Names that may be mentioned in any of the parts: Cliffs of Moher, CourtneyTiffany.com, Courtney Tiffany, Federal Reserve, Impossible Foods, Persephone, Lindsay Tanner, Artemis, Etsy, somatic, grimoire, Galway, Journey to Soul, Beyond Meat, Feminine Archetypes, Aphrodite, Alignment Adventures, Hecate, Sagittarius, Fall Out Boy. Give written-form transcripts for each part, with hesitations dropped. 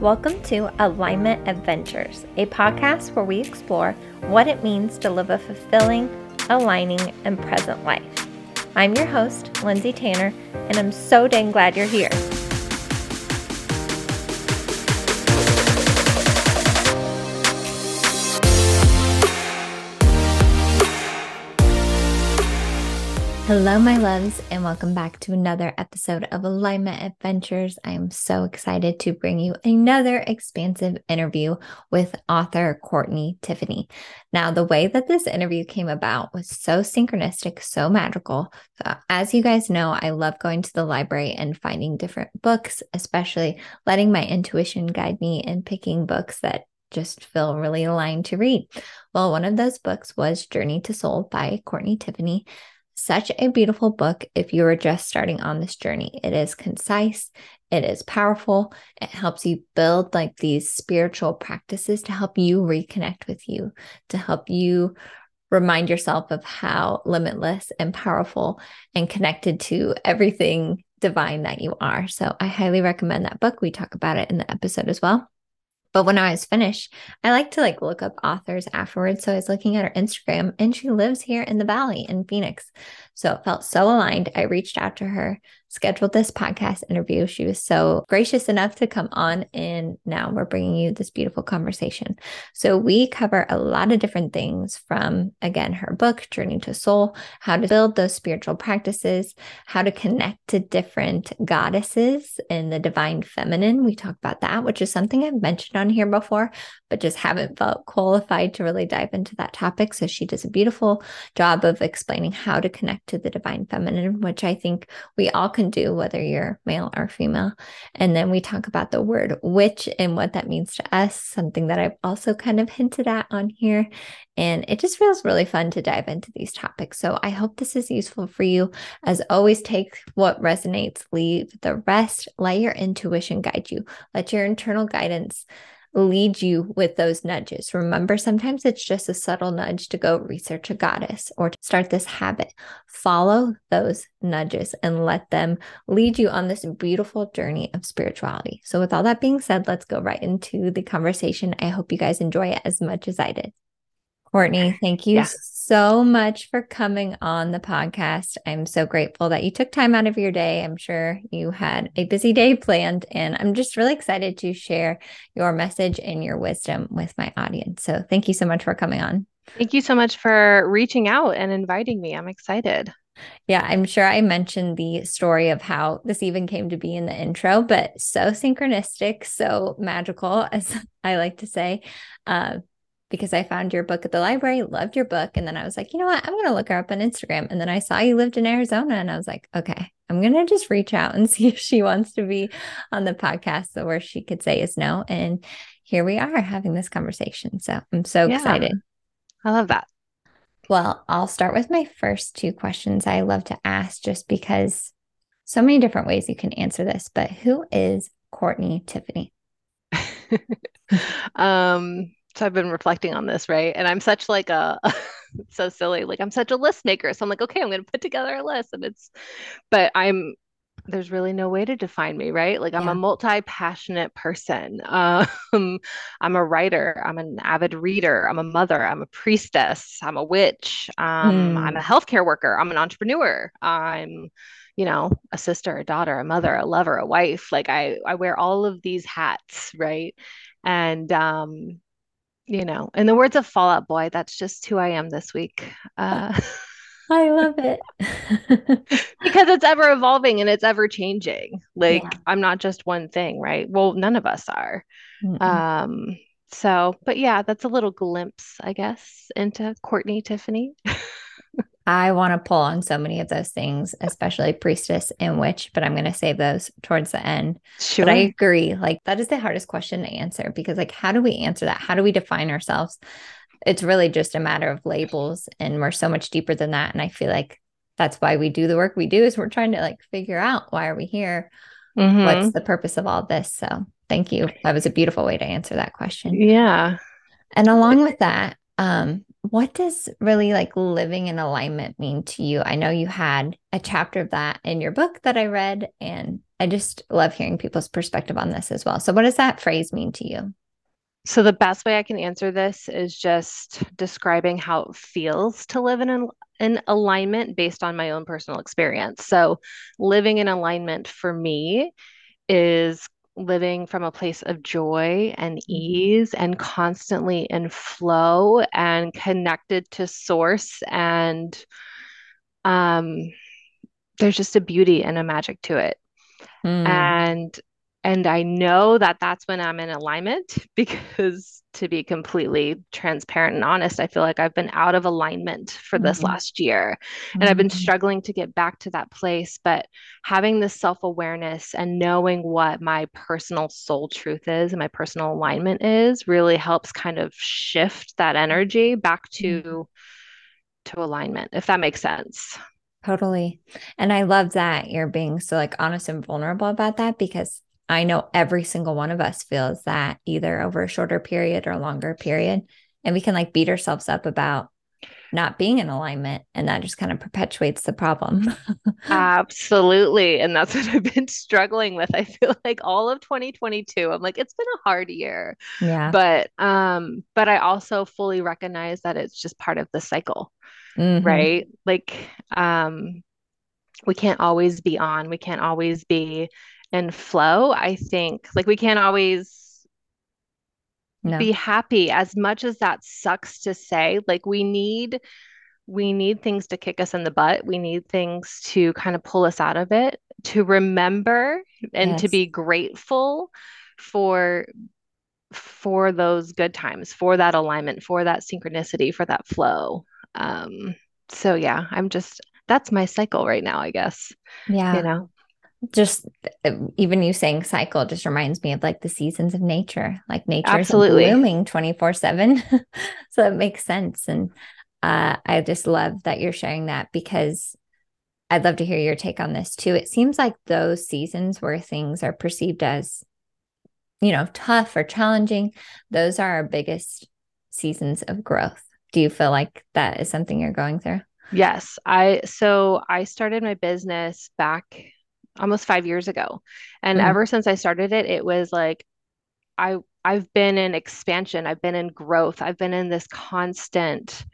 Welcome to Alignment Adventures, a podcast where we explore what it means to live a fulfilling, aligning, and present life. I'm your host, Lindsay Tanner, and I'm so dang glad you're here. Hello, my loves, and welcome back to another episode of Alignment Adventures. I am so excited to bring you another expansive interview with author Courtney Tiffany. Now, the way that this interview came about was so synchronistic, so magical. So, as you guys know, I love going to the library and finding different books, especially letting my intuition guide me and picking books that just feel really aligned to read. Well, one of those books was Journey to Soul by Courtney Tiffany. Such a beautiful book if you are just starting on this journey. It is concise. It is powerful. It helps you build like these spiritual practices to help you reconnect with you, to help you remind yourself of how limitless and powerful and connected to everything divine that you are. So I highly recommend that book. We talk about it in the episode as well. But when I was finished, I like to look up authors afterwards. So I was looking at her Instagram, and she lives here in the Valley in Phoenix. So it felt so aligned. I reached out to her, scheduled this podcast interview. She was so gracious enough to come on, and now we're bringing you this beautiful conversation. So we cover a lot of different things from, again, her book, Journey to Soul, how to build those spiritual practices, how to connect to different goddesses in the divine feminine. We talk about that, which is something I've mentioned on here before, but just haven't felt qualified to really dive into that topic. So she does a beautiful job of explaining how to connect to the divine feminine, which I think we all can do, whether you're male or female. And then we talk about the word witch and what that means to us, something that I've also kind of hinted at on here. And it just feels really fun to dive into these topics. So I hope this is useful for you. As always, take what resonates, leave the rest, let your intuition guide you, let your internal guidance lead you with those nudges. Remember, sometimes it's just a subtle nudge to go research a goddess or to start this habit. Follow those nudges and let them lead you on this beautiful journey of spirituality. So with all that being said, let's go right into the conversation. I hope you guys enjoy it as much as I did. Courtney, thank you so much for coming on the podcast. I'm so grateful that you took time out of your day. I'm sure you had a busy day planned, and I'm just really excited to share your message and your wisdom with my audience. So thank you so much for coming on. Thank you so much for reaching out and inviting me. I'm excited. Yeah, I'm sure I mentioned the story of how this even came to be in the intro, but so synchronistic, so magical, as I like to say, because I found your book at the library, loved your book. And then I was like, you know what? I'm going to look her up on Instagram. And then I saw you lived in Arizona, and I was like, okay, I'm going to just reach out and see if she wants to be on the podcast. The worst she could say is no. And here we are having this conversation. So I'm so excited. I love that. Well, I'll start with my first two questions I love to ask, just because so many different ways you can answer this, but who is Courtney Tiffany? So I've been reflecting on this, right? And I'm such so silly. I'm such a list maker. So I'm like, okay, I'm going to put together a list, there's really no way to define me, right? I'm a multi-passionate person. I'm a writer. I'm an avid reader. I'm a mother. I'm a priestess. I'm a witch. I'm a healthcare worker. I'm an entrepreneur. I'm, a sister, a daughter, a mother, a lover, a wife. I wear all of these hats, right? And, in the words of Fall Out Boy, that's just who I am this week. I love it. Because it's ever evolving and it's ever changing. I'm not just one thing, right? Well, none of us are. Mm-hmm. That's a little glimpse, I guess, into Courtney Tiffany. I want to pull on so many of those things, especially priestess and witch, but I'm going to save those towards the end. Sure. But I agree. That is the hardest question to answer, because how do we answer that? How do we define ourselves? It's really just a matter of labels, and we're so much deeper than that. And I feel like that's why we do the work we do, is we're trying to figure out, why are we here? Mm-hmm. What's the purpose of all this? So thank you. That was a beautiful way to answer that question. Yeah. And along with that, What does really like living in alignment mean to you? I know you had a chapter of that in your book that I read, and I just love hearing people's perspective on this as well. So what does that phrase mean to you? So the best way I can answer this is just describing how it feels to live in alignment based on my own personal experience. So living in alignment for me is living from a place of joy and ease and constantly in flow and connected to source. And there's just a beauty and a magic to it. Mm. And I know that that's when I'm in alignment, because to be completely transparent and honest, I feel like I've been out of alignment for this last year, and I've been struggling to get back to that place. But having this self-awareness and knowing what my personal soul truth is and my personal alignment is really helps kind of shift that energy back to alignment, if that makes sense. Totally. And I love that you're being so like honest and vulnerable about that, because I know every single one of us feels that either over a shorter period or a longer period. And we can like beat ourselves up about not being in alignment. And that just kind of perpetuates the problem. Absolutely. And that's what I've been struggling with. I feel like all of 2022, I'm like, it's been a hard year. Yeah. But I also fully recognize that it's just part of the cycle, right? Like, we can't always be on, we can't always be and flow. I think like we can't always be happy, as much as that sucks to say. Like we need things to kick us in the butt. We need things to kind of pull us out of it, to remember and to be grateful for those good times, for that alignment, for that synchronicity, for that flow. So yeah, that's my cycle right now, I guess. Yeah. You know? Just even you saying cycle just reminds me of like the seasons of nature, like nature is blooming 24/7. So it makes sense. And I just love that you're sharing that, because I'd love to hear your take on this too. It seems like those seasons where things are perceived as, you know, tough or challenging, those are our biggest seasons of growth. Do you feel like that is something you're going through? Yes. So I started my business back almost 5 years ago. And ever since I started it, it was like, I've been in expansion. I've been in growth. I've been in this constant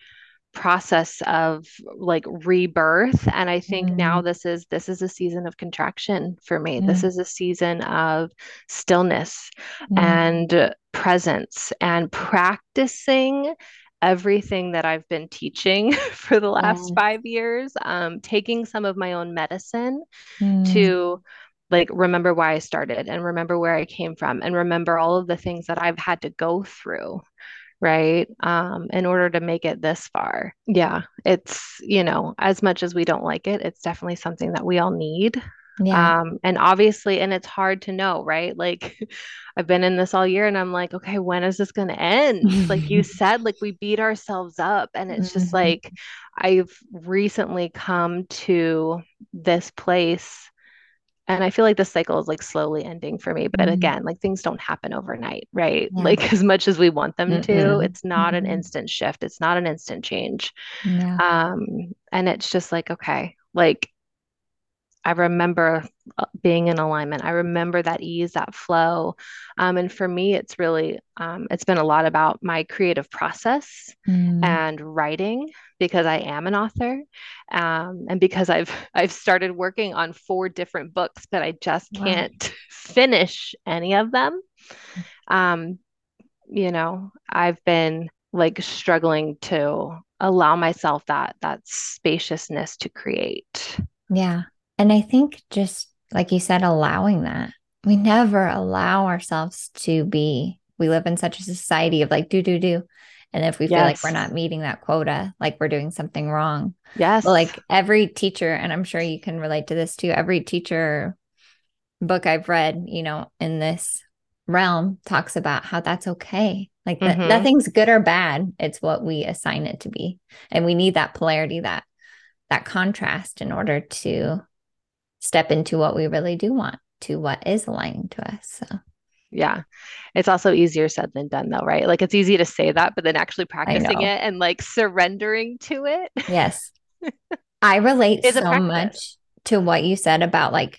process of like rebirth. And I think now this is a season of contraction for me. Yeah. This is a season of stillness and presence and practicing everything that I've been teaching for the last 5 years, taking some of my own medicine to like remember why I started and remember where I came from and remember all of the things that I've had to go through, right? In order to make it this far. Yeah. It's, you know, as much as we don't like it, it's definitely something that we all need. Yeah. And obviously, and it's hard to know, right? Like I've been in this all year and I'm like, okay, when is this going to end? Like you said, like we beat ourselves up, and it's just like, I've recently come to this place and I feel like the cycle is like slowly ending for me. But again, like things don't happen overnight, right? Yeah. Like as much as we want them to, it's not an instant shift. It's not an instant change. Yeah. And it's just like, okay, like I remember being in alignment. I remember that ease, that flow. And for me, it's really, it's been a lot about my creative process and writing, because I am an author. And because I've started working on 4 different books, but I just can't finish any of them. You know, I've been like struggling to allow myself that spaciousness to create. Yeah. And I think just like you said, allowing that, we never allow ourselves to be, we live in such a society of like, do. And if we feel like we're not meeting that quota, like we're doing something wrong. Yes. But like every teacher, and I'm sure you can relate to this too, every teacher book I've read, you know, in this realm talks about how that's okay. Like nothing's good or bad. It's what we assign it to be. And we need that polarity, that contrast in order to step into what we really do want, to what is aligned to us. So Yeah. It's also easier said than done though, right? Like it's easy to say that, but then actually practicing it and like surrendering to it. Yes. I relate so much to what you said about like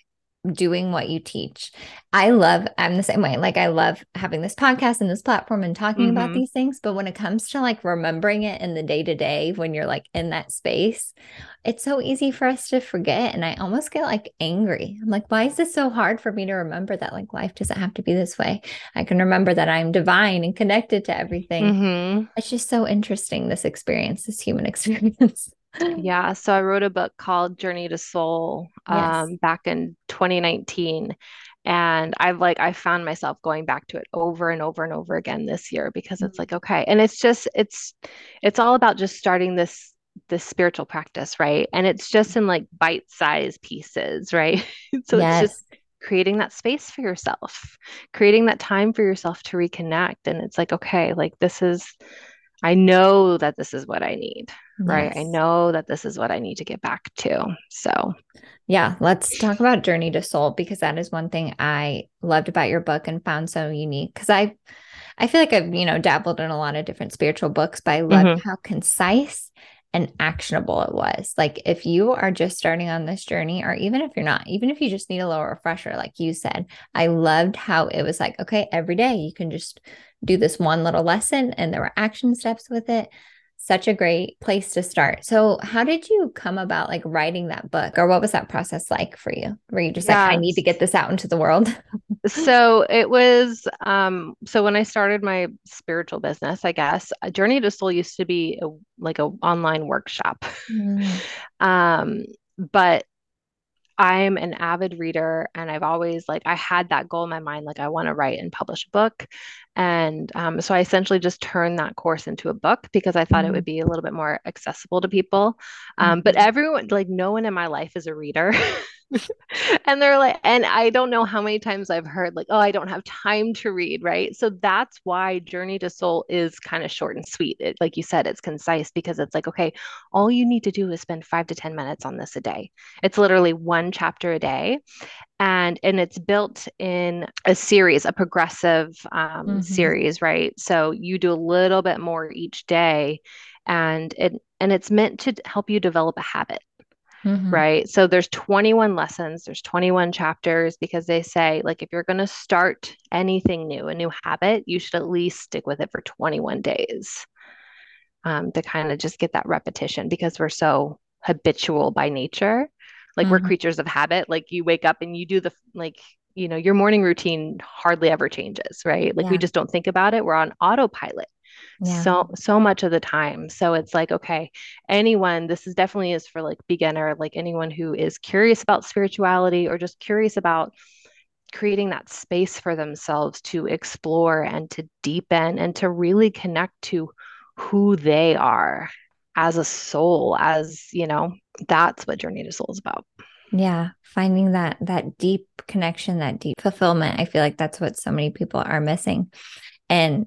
doing what you teach. I'm the same way. Like I love having this podcast and this platform and talking mm-hmm. about these things. But when it comes to like remembering it in the day to day, when you're like in that space, it's so easy for us to forget. And I almost get like angry. I'm like, why is this so hard for me to remember that like life doesn't have to be this way? I can remember that I'm divine and connected to everything. Mm-hmm. It's just so interesting, this experience, this human experience. Yeah. So I wrote a book called Journey to Soul back in 2019. And I found myself going back to it over and over and over again this year because it's like, okay. And it's just, it's all about just starting this spiritual practice. Right. And it's just in like bite-sized pieces. Right. So it's just creating that space for yourself, creating that time for yourself to reconnect. And it's like, okay, like I know that this is what I need, right? Yes. I know that this is what I need to get back to. So yeah, let's talk about Journey to Soul, because that is one thing I loved about your book and found so unique. Because I feel like I've, dabbled in a lot of different spiritual books, but I loved mm-hmm. how concise and actionable it was. Like if you are just starting on this journey, or even if you're not, even if you just need a little refresher, like you said, I loved how it was like, okay, every day you can just do this one little lesson, and there were action steps with it. Such a great place to start. So how did you come about like writing that book, or what was that process like for you? Were you just like, I need to get this out into the world? So it was, so when I started my spiritual business, I guess, Journey to Soul used to be like a online workshop. But I'm an avid reader, and I've always I had that goal in my mind, like I want to write and publish a book. And so I essentially just turned that course into a book because I thought mm-hmm. it would be a little bit more accessible to people. Mm-hmm. But everyone, no one in my life is a reader. And they're like, and I don't know how many times I've heard like, oh, I don't have time to read. Right. So that's why Journey to Soul is kind of short and sweet. It, like you said, it's concise because it's like, okay, all you need to do is spend 5 to 10 minutes on this a day. It's literally one chapter a day. And it's built in a series, a progressive mm-hmm. series. Right. So you do a little bit more each day, and it's meant to help you develop a habit. Mm-hmm. Right. So there's 21 lessons, there's 21 chapters, because they say like, if you're going to start anything new, a new habit, you should at least stick with it for 21 days to kind of just get that repetition, because we're so habitual by nature. Like mm-hmm. we're creatures of habit. Like you wake up and you do your morning routine hardly ever changes, right? Like we just don't think about it. We're on autopilot. Yeah. So much of the time. So it's like, okay, this is definitely is for like beginner, like anyone who is curious about spirituality or just curious about creating that space for themselves to explore and to deepen and to really connect to who they are as a soul, that's what Journey to Soul is about. Yeah. Finding that deep connection, that deep fulfillment. I feel like that's what so many people are missing. And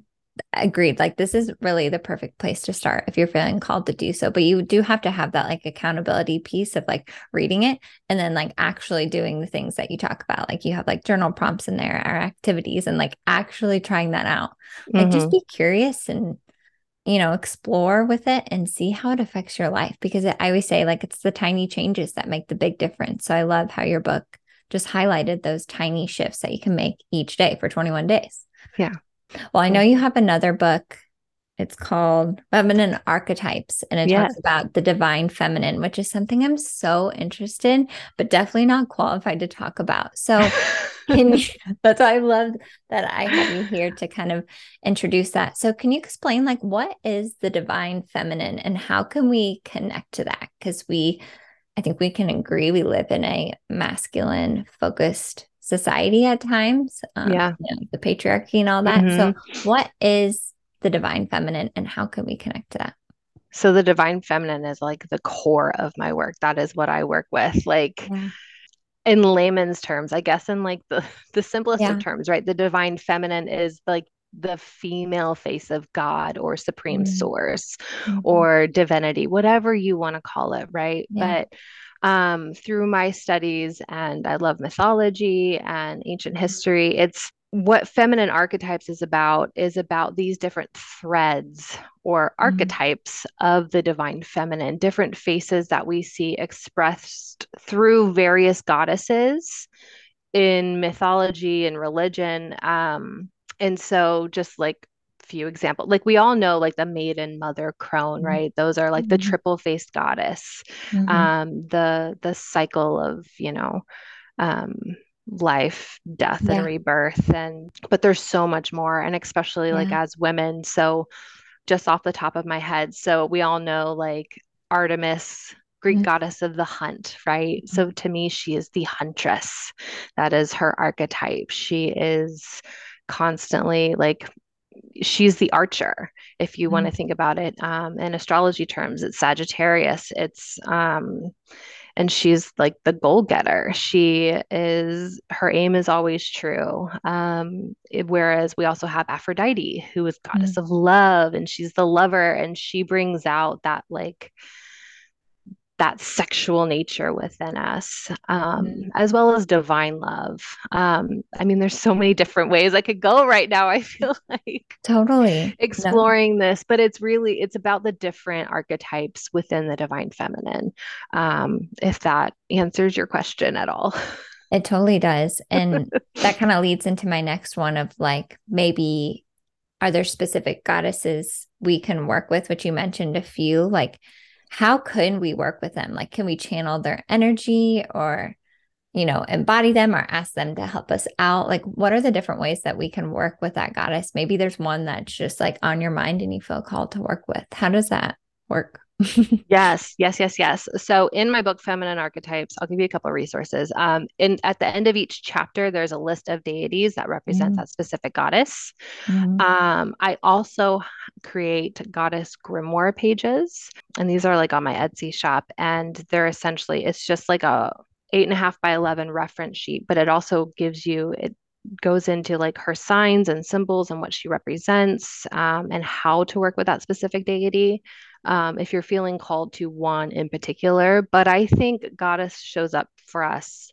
agreed. Like this is really the perfect place to start if you're feeling called to do so, but you do have to have that like accountability piece of like reading it and then like actually doing the things that you talk about. Like you have like journal prompts in there or activities and like actually trying that out. Like mm-hmm. just be curious and, explore with it and see how it affects your life. Because I always say like, it's the tiny changes that make the big difference. So I love how your book just highlighted those tiny shifts that you can make each day for 21 days. Yeah. Well, I know you have another book. It's called Feminine Archetypes, and it talks about the divine feminine, which is something I'm so interested in, but definitely not qualified to talk about. So that's why I love that I have you here to kind of introduce that. So can you explain like what is the divine feminine and how can we connect to that? Because I think we can agree we live in a masculine focused society at times, the patriarchy and all that. Mm-hmm. So what is the divine feminine and how can we connect to that? So the divine feminine is like the core of my work. That is what I work with. In layman's terms, I guess in like the simplest of terms, right? The divine feminine is like the female face of God or supreme mm-hmm. source mm-hmm. or divinity, whatever you want to call it. Right. Yeah. But through my studies, and I love mythology and ancient history, it's what feminine archetypes is about these different threads or archetypes of the divine feminine, different faces that we see expressed through various goddesses in mythology and religion. And so just like few examples, like we all know, like the maiden, mother, crone, right? Those are like the triple-faced goddess, the cycle of, you know, life, death, and rebirth. And, but there's so much more. And especially like as women. So just off the top of my head. So we all know like Artemis, Greek goddess of the hunt, right? So to me, she is the huntress. That is her archetype. She is constantly like, she's the archer, if you want to think about it, in astrology terms. It's Sagittarius. It's, and she's like the goal getter. She is, her aim is always true. Whereas we also have Aphrodite, who is goddess of love, and she's the lover, and she brings out that like that sexual nature within us, as well as divine love. I mean, there's so many different ways I could go right now. I feel like totally exploring this, but it's really, it's about the different archetypes within the divine feminine. If that answers your question at all. It totally does. And that kind of leads into my next one of like, maybe are there specific goddesses we can work with, which you mentioned a few, like, how can we work with them? Like, can we channel their energy or, you know, embody them or ask them to help us out? Like, what are the different ways that we can work with that goddess? Maybe there's one that's just like on your mind and you feel called to work with. How does that work? Yes. So in my book, Feminine Archetypes, I'll give you a couple of resources. At the end of each chapter, there's a list of deities that represent that specific goddess. I also create goddess grimoire pages, and these are like on my Etsy shop, and they're essentially, it's just like a 8.5 by 11 reference sheet, but it also gives you, it goes into like her signs and symbols and what she represents, and how to work with that specific deity. If you're feeling called to one in particular, but I think goddess shows up for us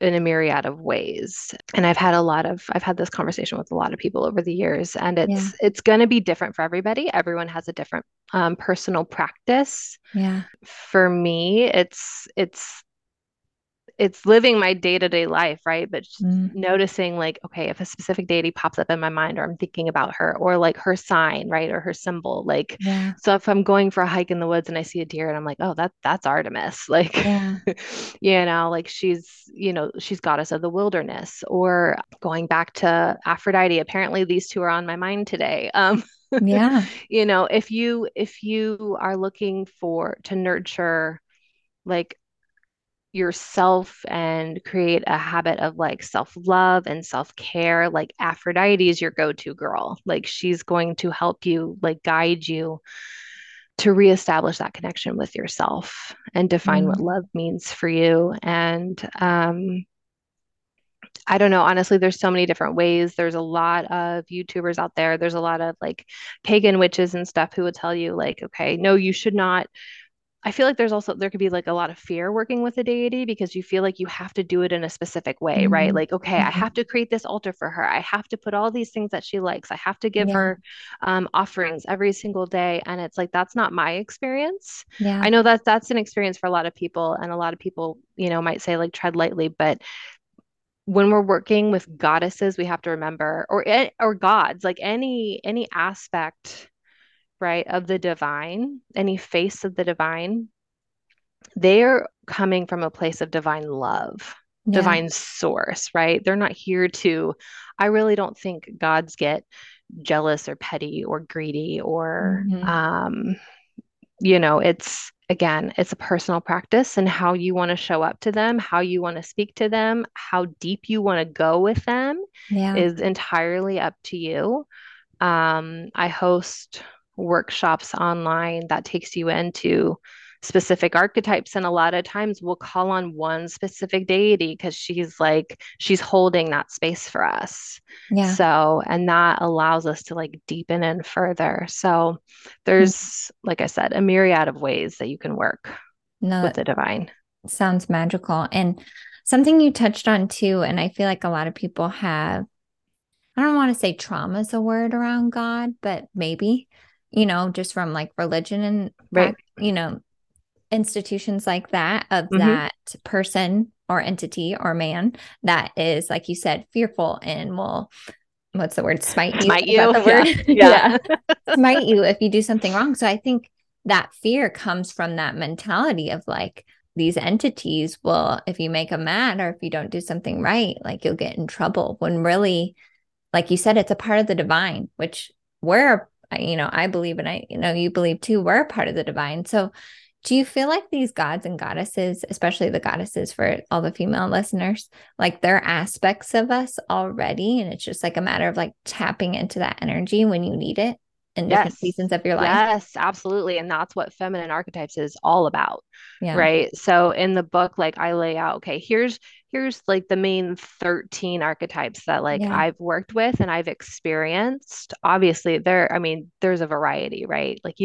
in a myriad of ways. And I've had this conversation with a lot of people over the years, and it's going to be different for everybody. Everyone has a different, personal practice. Yeah. For me, it's living my day-to-day life, right? But noticing like, okay, if a specific deity pops up in my mind, or I'm thinking about her, or like her sign, right? Or her symbol, like, so if I'm going for a hike in the woods and I see a deer and I'm like, oh, that's Artemis. Like, you know, like she's goddess of the wilderness. Or going back to Aphrodite, apparently these two are on my mind today. You know, if you are looking to nurture like yourself and create a habit of like self-love and self-care, like Aphrodite is your go-to girl. Like she's going to help you, like guide you to reestablish that connection with yourself and define what love means for you. And, I don't know, honestly, there's so many different ways. There's a lot of YouTubers out there. There's a lot of like pagan witches and stuff who will tell you like, okay, no, you should not. I feel like there could be like a lot of fear working with a deity, because you feel like you have to do it in a specific way, right? Like, okay, I have to create this altar for her. I have to put all these things that she likes. I have to give her offerings every single day. And it's like, that's not my experience. Yeah. I know that that's an experience for a lot of people, and a lot of people, you know, might say like tread lightly, but when we're working with goddesses, we have to remember, or gods, like any aspect, right, of the divine, any face of the divine, they're coming from a place of divine love, divine source, right? They're not here to, I really don't think gods get jealous or petty or greedy or, you know, it's, again, it's a personal practice, and how you want to show up to them, how you want to speak to them, how deep you want to go with them is entirely up to you. I host workshops online that takes you into specific archetypes, and a lot of times we'll call on one specific deity because she's holding that space for us. So, and that allows us to like deepen in further. So there's, like I said, a myriad of ways that you can work with the divine. Sounds magical. And something you touched on too, and I feel like a lot of people have I don't want to say trauma is a word around God, but maybe, you know, just from like religion and, right, you know, institutions like that of mm-hmm. that person or entity or man that is, like you said, fearful and will, what's the word? Smite you. Yeah. Smite you if you do something wrong. So I think that fear comes from that mentality of like, these entities will, if you make them mad or if you don't do something right, like you'll get in trouble, when really, like you said, it's a part of the divine, which we're, you know, I believe, and I, you know, you believe too, we're a part of the divine. So do you feel like these gods and goddesses, especially the goddesses for all the female listeners, like they're aspects of us already, and it's just like a matter of like tapping into that energy when you need it in different seasons of your life? Yes, absolutely. And that's what Feminine Archetypes is all about. Yeah. Right. So in the book, like I lay out, okay, here's like the main 13 archetypes that like I've worked with and I've experienced. Obviously there, I mean, there's a variety, right? Like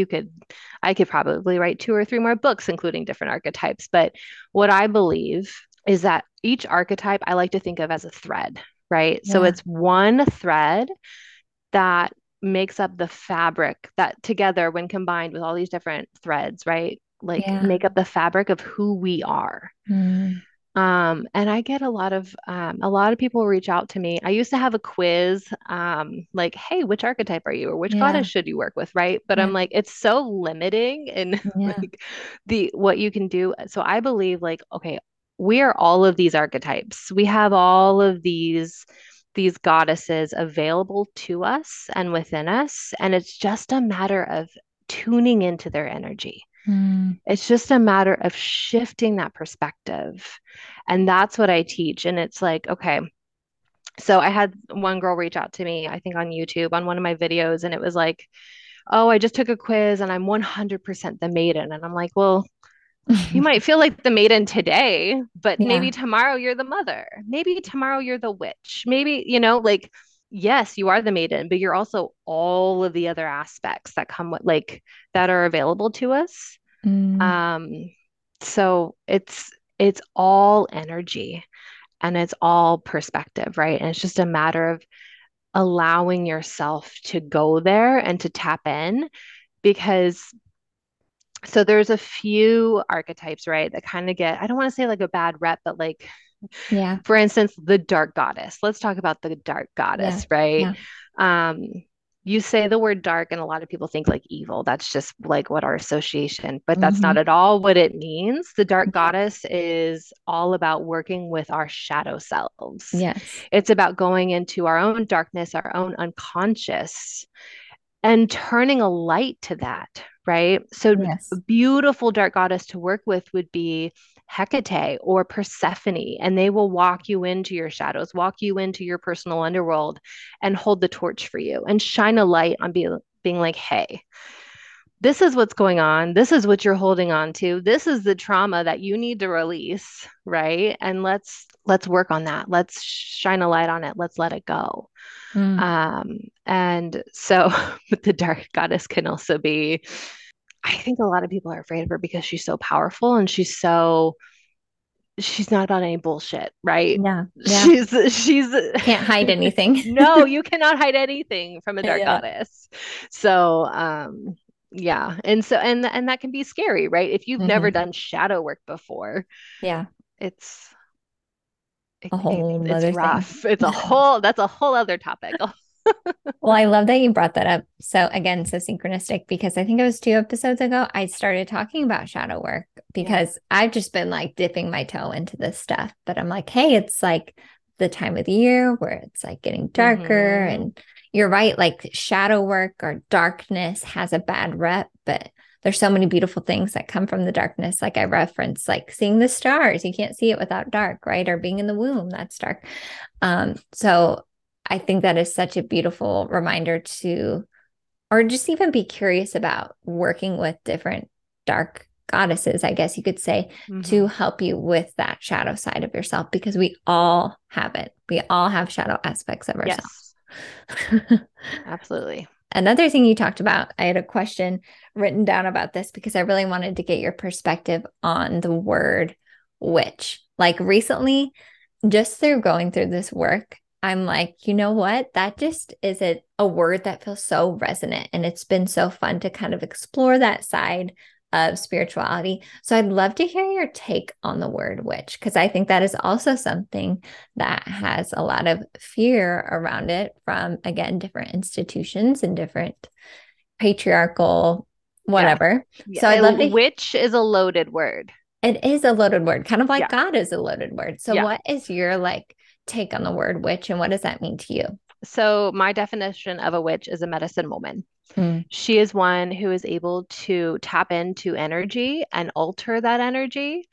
I could probably write 2 or 3 more books, including different archetypes. But what I believe is that each archetype I like to think of as a thread, right? Yeah. So it's one thread that makes up the fabric that together, when combined with all these different threads, right, like make up the fabric of who we are. Mm. And I get a lot of people reach out to me. I used to have a quiz, like, hey, which archetype are you, or which goddess should you work with? Right. But I'm like, it's so limiting in like what you can do. So I believe like, okay, we are all of these archetypes. We have all of these goddesses available to us and within us. And it's just a matter of tuning into their energy. Mm. It's just a matter of shifting that perspective. And that's what I teach. And it's like, okay, so I had one girl reach out to me, I think on YouTube, on one of my videos. And it was like, oh, I just took a quiz and I'm 100% the maiden. And I'm like, well, you might feel like the maiden today, but maybe tomorrow you're the mother. Maybe tomorrow you're the witch. Maybe, you know, like, yes, you are the maiden, but you're also all of the other aspects that come with, like, that are available to us. Mm. So it's all energy and it's all perspective, right? And it's just a matter of allowing yourself to go there and to tap in, because so there's a few archetypes, right, that kind of get, I don't want to say like a bad rep, but like, for instance, the dark goddess. Let's talk about the dark goddess, right? Yeah. You say the word dark and a lot of people think like evil. That's just like what our association, but that's not at all what it means. The dark goddess is all about working with our shadow selves. Yes. It's about going into our own darkness, our own unconscious, and turning a light to that. Right. So a beautiful dark goddess to work with would be Hecate or Persephone, and they will walk you into your shadows, walk you into your personal underworld, and hold the torch for you and shine a light on being like, hey, this is what's going on. This is what you're holding on to. This is the trauma that you need to release. Right. And let's work on that. Let's shine a light on it. Let's let it go. Mm. And so the dark goddess can also be, I think a lot of people are afraid of her because she's so powerful and she's not about any bullshit, right? Yeah. She's can't hide anything. No, you cannot hide anything from a dark goddess. So, yeah. And so, and that can be scary, right? If you've never done shadow work before, it's rough. Thing. It's that's a whole other topic. Well, I love that you brought that up. So again, so synchronistic, because I think it was 2 episodes ago, I started talking about shadow work because I've just been like dipping my toe into this stuff, but I'm like, hey, it's like the time of the year where it's like getting darker and you're right. Like shadow work or darkness has a bad rep, but there's so many beautiful things that come from the darkness. Like I referenced, like seeing the stars, you can't see it without dark, right? Or being in the womb, that's dark. So I think that is such a beautiful reminder or just even be curious about working with different dark goddesses, I guess you could say, to help you with that shadow side of yourself, because we all have it. We all have shadow aspects of ourselves. Yes. Absolutely. Another thing you talked about, I had a question written down about this because I really wanted to get your perspective on the word witch. Like recently, just through going through this work, I'm like, you know what? That just is a word that feels so resonant. And it's been so fun to kind of explore that side of spirituality. So I'd love to hear your take on the word witch, because I think that is also something that has a lot of fear around it from, again, different institutions and different patriarchal whatever. Yeah. So I love to... Witch is a loaded word. It is a loaded word, kind of like God is a loaded word. So what is your take on the word witch, and what does that mean to you? So my definition of a witch is a medicine woman. She is one who is able to tap into energy and alter that energy.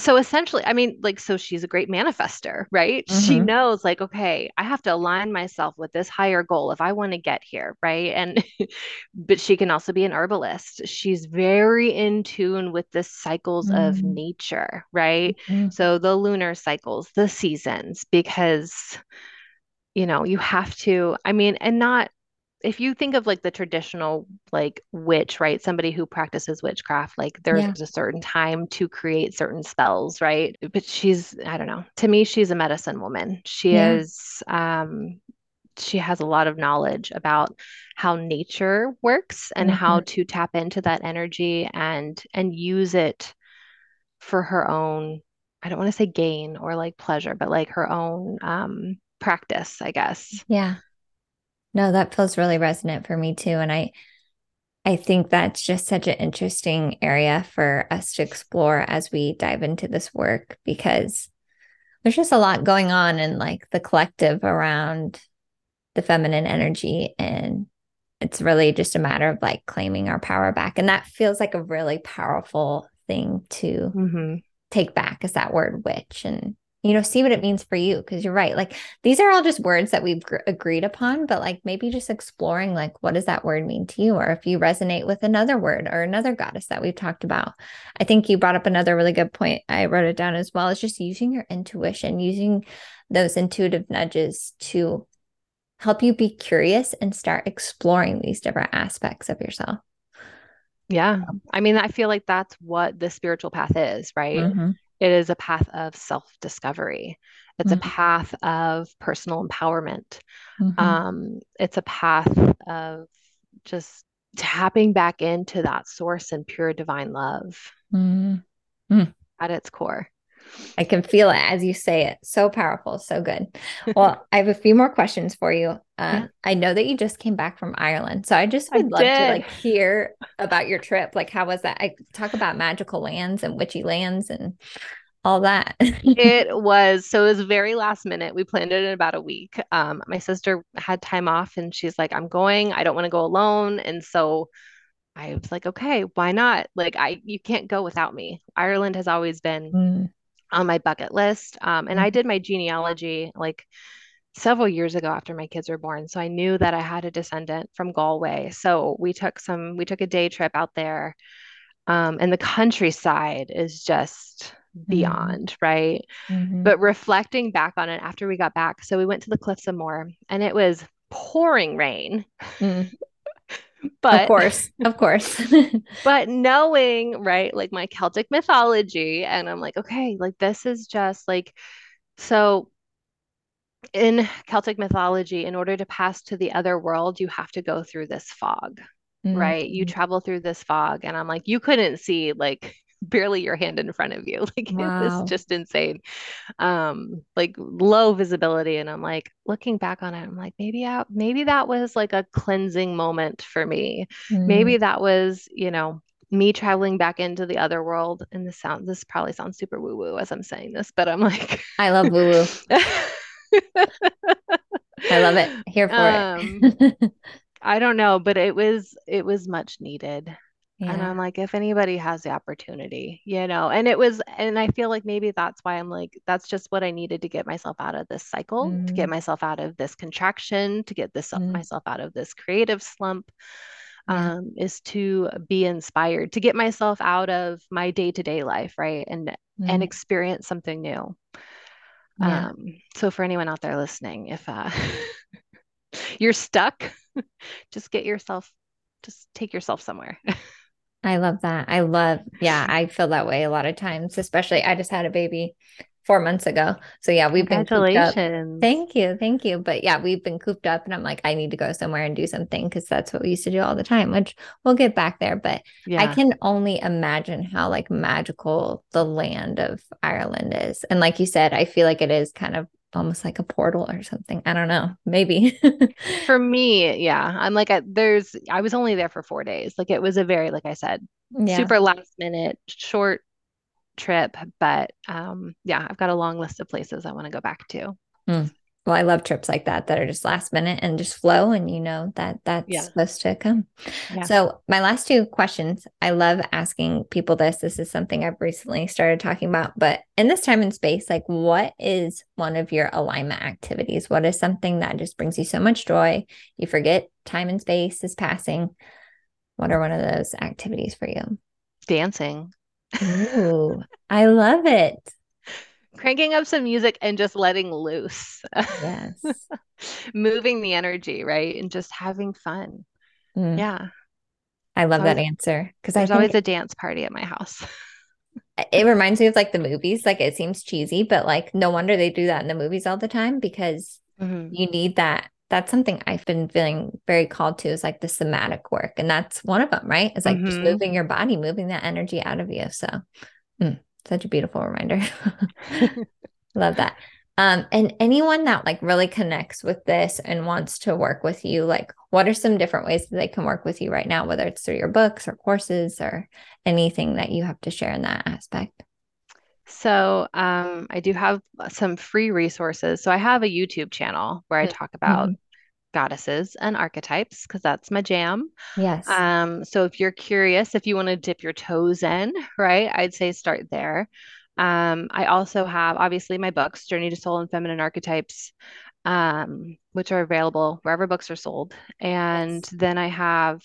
So essentially, I mean, so she's a great manifester, right? Mm-hmm. She knows okay, I have to align myself with this higher goal if I want to get here. Right. And, but she can also be an herbalist. She's very in tune with the cycles of nature, right? Mm-hmm. So the lunar cycles, the seasons, because, you have to, if you think of the traditional witch, right? Somebody who practices witchcraft, there's a certain time to create certain spells, right? But she's, I don't know, to me, she's a medicine woman. She is, she has a lot of knowledge about how nature works and how to tap into that energy and use it for her own, I don't want to say gain or pleasure, but her own, practice, I guess. Yeah. No, that feels really resonant for me too. And I think that's just such an interesting area for us to explore as we dive into this work, because there's just a lot going on in the collective around the feminine energy. And it's really just a matter of claiming our power back. And that feels like a really powerful thing to take back, is that word witch, and see what it means for you. Cause you're right. These are all just words that we've agreed upon, but maybe just exploring, what does that word mean to you? Or if you resonate with another word or another goddess that we've talked about. I think you brought up another really good point. I wrote it down as well. It's just using your intuition, using those intuitive nudges to help you be curious and start exploring these different aspects of yourself. Yeah. I feel like that's what the spiritual path is, right? Mm-hmm. It is a path of self-discovery. It's a path of personal empowerment. It's a path of just tapping back into that source and pure divine love at its core. I can feel it as you say it. So powerful. So good. Well, I have a few more questions for you. I know that you just came back from Ireland. So I just would love to hear about your trip. How was that? I talk about magical lands and witchy lands and all that. It was very last minute. We planned it in about a week. My sister had time off and she's like, I'm going, I don't want to go alone. And so I was like, okay, why not? You can't go without me. Ireland has always been on my bucket list. And I did my genealogy several years ago after my kids were born. So I knew that I had a descendant from Galway. So we took a day trip out there. And the countryside is just beyond, right? But reflecting back on it after we got back. So we went to the Cliffs of Moher and it was pouring rain. But of course, but knowing, right, my Celtic mythology, and I'm okay, this is just so in Celtic mythology, in order to pass to the other world, you have to go through this fog, right? You travel through this fog. And I'm you couldn't see barely your hand in front of you. Wow. It was just insane. Low visibility. And I'm looking back on it, I'm maybe that was a cleansing moment for me. Maybe that was, me traveling back into the other world. And this probably sounds super woo woo as I'm saying this, but I'm I love woo woo. I love it. Here for it. I don't know, but it was much needed. Yeah. And I'm if anybody has the opportunity, and it was, and I feel maybe that's why I'm that's just what I needed to get myself out of this cycle, to get myself out of this contraction, to get myself out of this creative slump, is to be inspired, to get myself out of my day-to-day life. Right. And experience something new. Yeah. So for anyone out there listening, if, you're stuck, just take yourself somewhere. I love that. I feel that way a lot of times, especially I just had a baby 4 months ago. So yeah, we've been cooped up. Thank you. Thank you. But yeah, we've been cooped up and I'm like, I need to go somewhere and do something, because that's what we used to do all the time, which we'll get back there. But yeah. I can only imagine how like magical the land of Ireland is. And like you said, I feel like it is kind of almost like a portal or something. I don't know, maybe. For me, yeah. I'm like, I was only there for 4 days. Like it was a very, like I said, super last minute, short trip, but yeah, I've got a long list of places I want to go back to. Well, I love trips like that are just last minute and just flow, and you know that's supposed to come. So my last two questions, I love asking people this is something I've recently started talking about, but in this time and space, like what is one of your alignment activities? What is something that just brings you so much joy? You forget time and space is passing. What are one of those activities for you? Dancing. Ooh, I love it. Cranking up some music and just letting loose. Yes. Moving the energy, right? And just having fun. Yeah. I love that answer. Because there's always a dance party at my house. It reminds me of like the movies. Like it seems cheesy, but like no wonder they do that in the movies all the time, because you need that. That's something I've been feeling very called to, is like the somatic work. And that's one of them, right? It's like just moving your body, moving that energy out of you. So such a beautiful reminder. Love that. And anyone that like really connects with this and wants to work with you, like what are some different ways that they can work with you right now, whether it's through your books or courses or anything that you have to share in that aspect? So I do have some free resources. So I have a YouTube channel where I talk about goddesses and archetypes, because that's my jam. Yes. So if you're curious, if you want to dip your toes in, right, I'd say start there. I also have obviously my books, Journey to Soul and Feminine Archetypes, which are available wherever books are sold. And then I have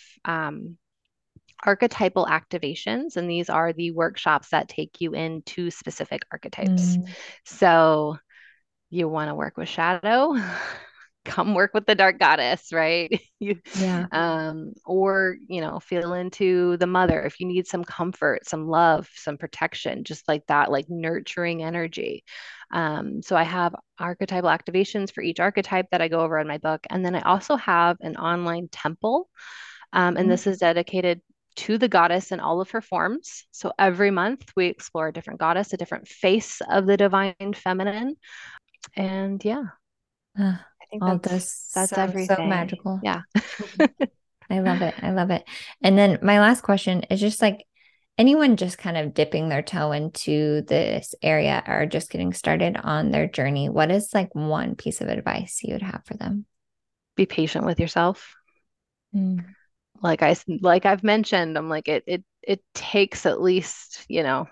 archetypal activations, and these are the workshops that take you into specific archetypes. So you want to work with shadow, come work with the dark goddess, right? Or you know, feel into the mother if you need some comfort, some love, some protection, just like that, like nurturing energy. So I have archetypal activations for each archetype that I go over in my book, and then I also have an online temple, and this is dedicated to the goddess in all of her forms. So every month we explore a different goddess, a different face of the divine feminine. And yeah, I think that's everything. So magical. Yeah. I love it. I love it. And then my last question is just like, anyone just kind of dipping their toe into this area or just getting started on their journey, what is like one piece of advice you would have for them? Be patient with yourself. Like I've mentioned, I'm like, it takes at least, you know,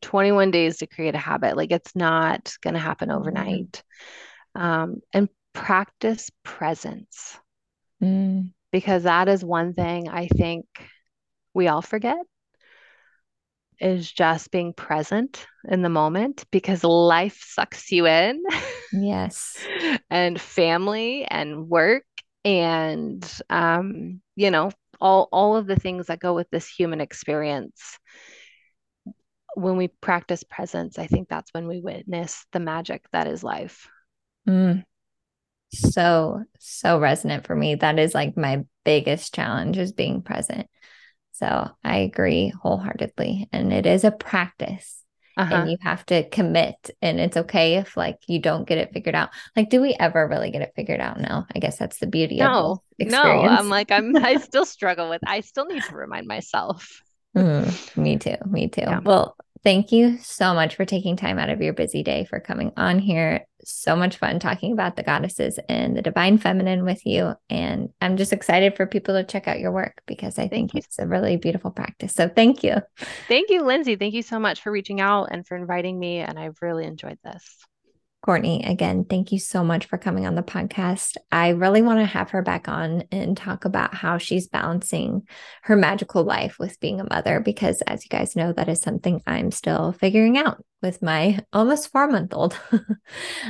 21 days to create a habit. Like it's not going to happen overnight. And practice presence, because that is one thing I think we all forget, is just being present in the moment, because life sucks you in. Yes. And family and work. And, you know, all of the things that go with this human experience. When we practice presence, I think that's when we witness the magic that is life. So resonant for me. That is like my biggest challenge, is being present. So I agree wholeheartedly. And it is a practice. And you have to commit, and it's okay if like you don't get it figured out. Like, do we ever really get it figured out? No, I guess that's the beauty of the experience. No, I'm like, I still struggle with, I still need to remind myself. Me too. Yeah. Well, thank you so much for taking time out of your busy day, for coming on here. So much fun talking about the goddesses and the divine feminine with you. And I'm just excited for people to check out your work, because I think it's a really beautiful practice. So thank you. Thank you, Lindsay. Thank you so much for reaching out and for inviting me. And I've really enjoyed this. Courtney, again, thank you so much for coming on the podcast. I really want to have her back on and talk about how she's balancing her magical life with being a mother, because as you guys know, that is something I'm still figuring out with my almost 4-month-old.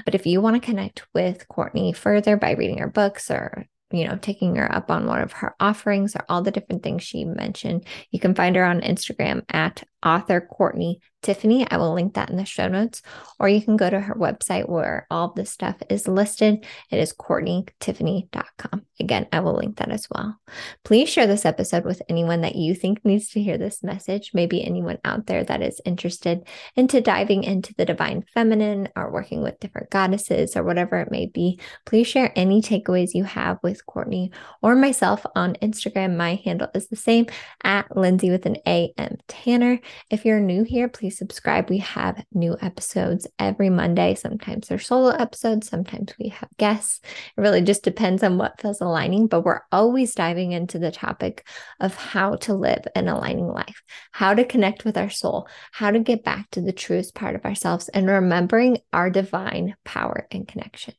But if you want to connect with Courtney further by reading her books, or you know, taking her up on one of her offerings, or all the different things she mentioned, you can find her on Instagram at author Courtney Tiffany. I will link that in the show notes, or you can go to her website where all of this stuff is listed. It is CourtneyTiffany.com. Again, I will link that as well. Please share this episode with anyone that you think needs to hear this message. Maybe anyone out there that is interested into diving into the divine feminine or working with different goddesses or whatever it may be. Please share any takeaways you have with Courtney or myself on Instagram. My handle is the same, at Lindsay with an A.M. Tanner. If you're new here, please subscribe. We have new episodes every Monday. Sometimes they're solo episodes. Sometimes we have guests. It really just depends on what feels aligning, but we're always diving into the topic of how to live an aligning life, how to connect with our soul, how to get back to the truest part of ourselves, and remembering our divine power and connection.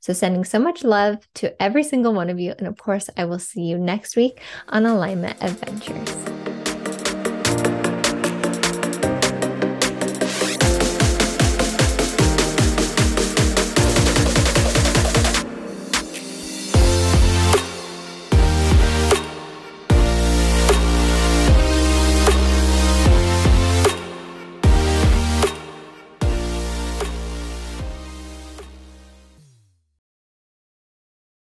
So sending so much love to every single one of you. And of course, I will see you next week on Alignment Adventures.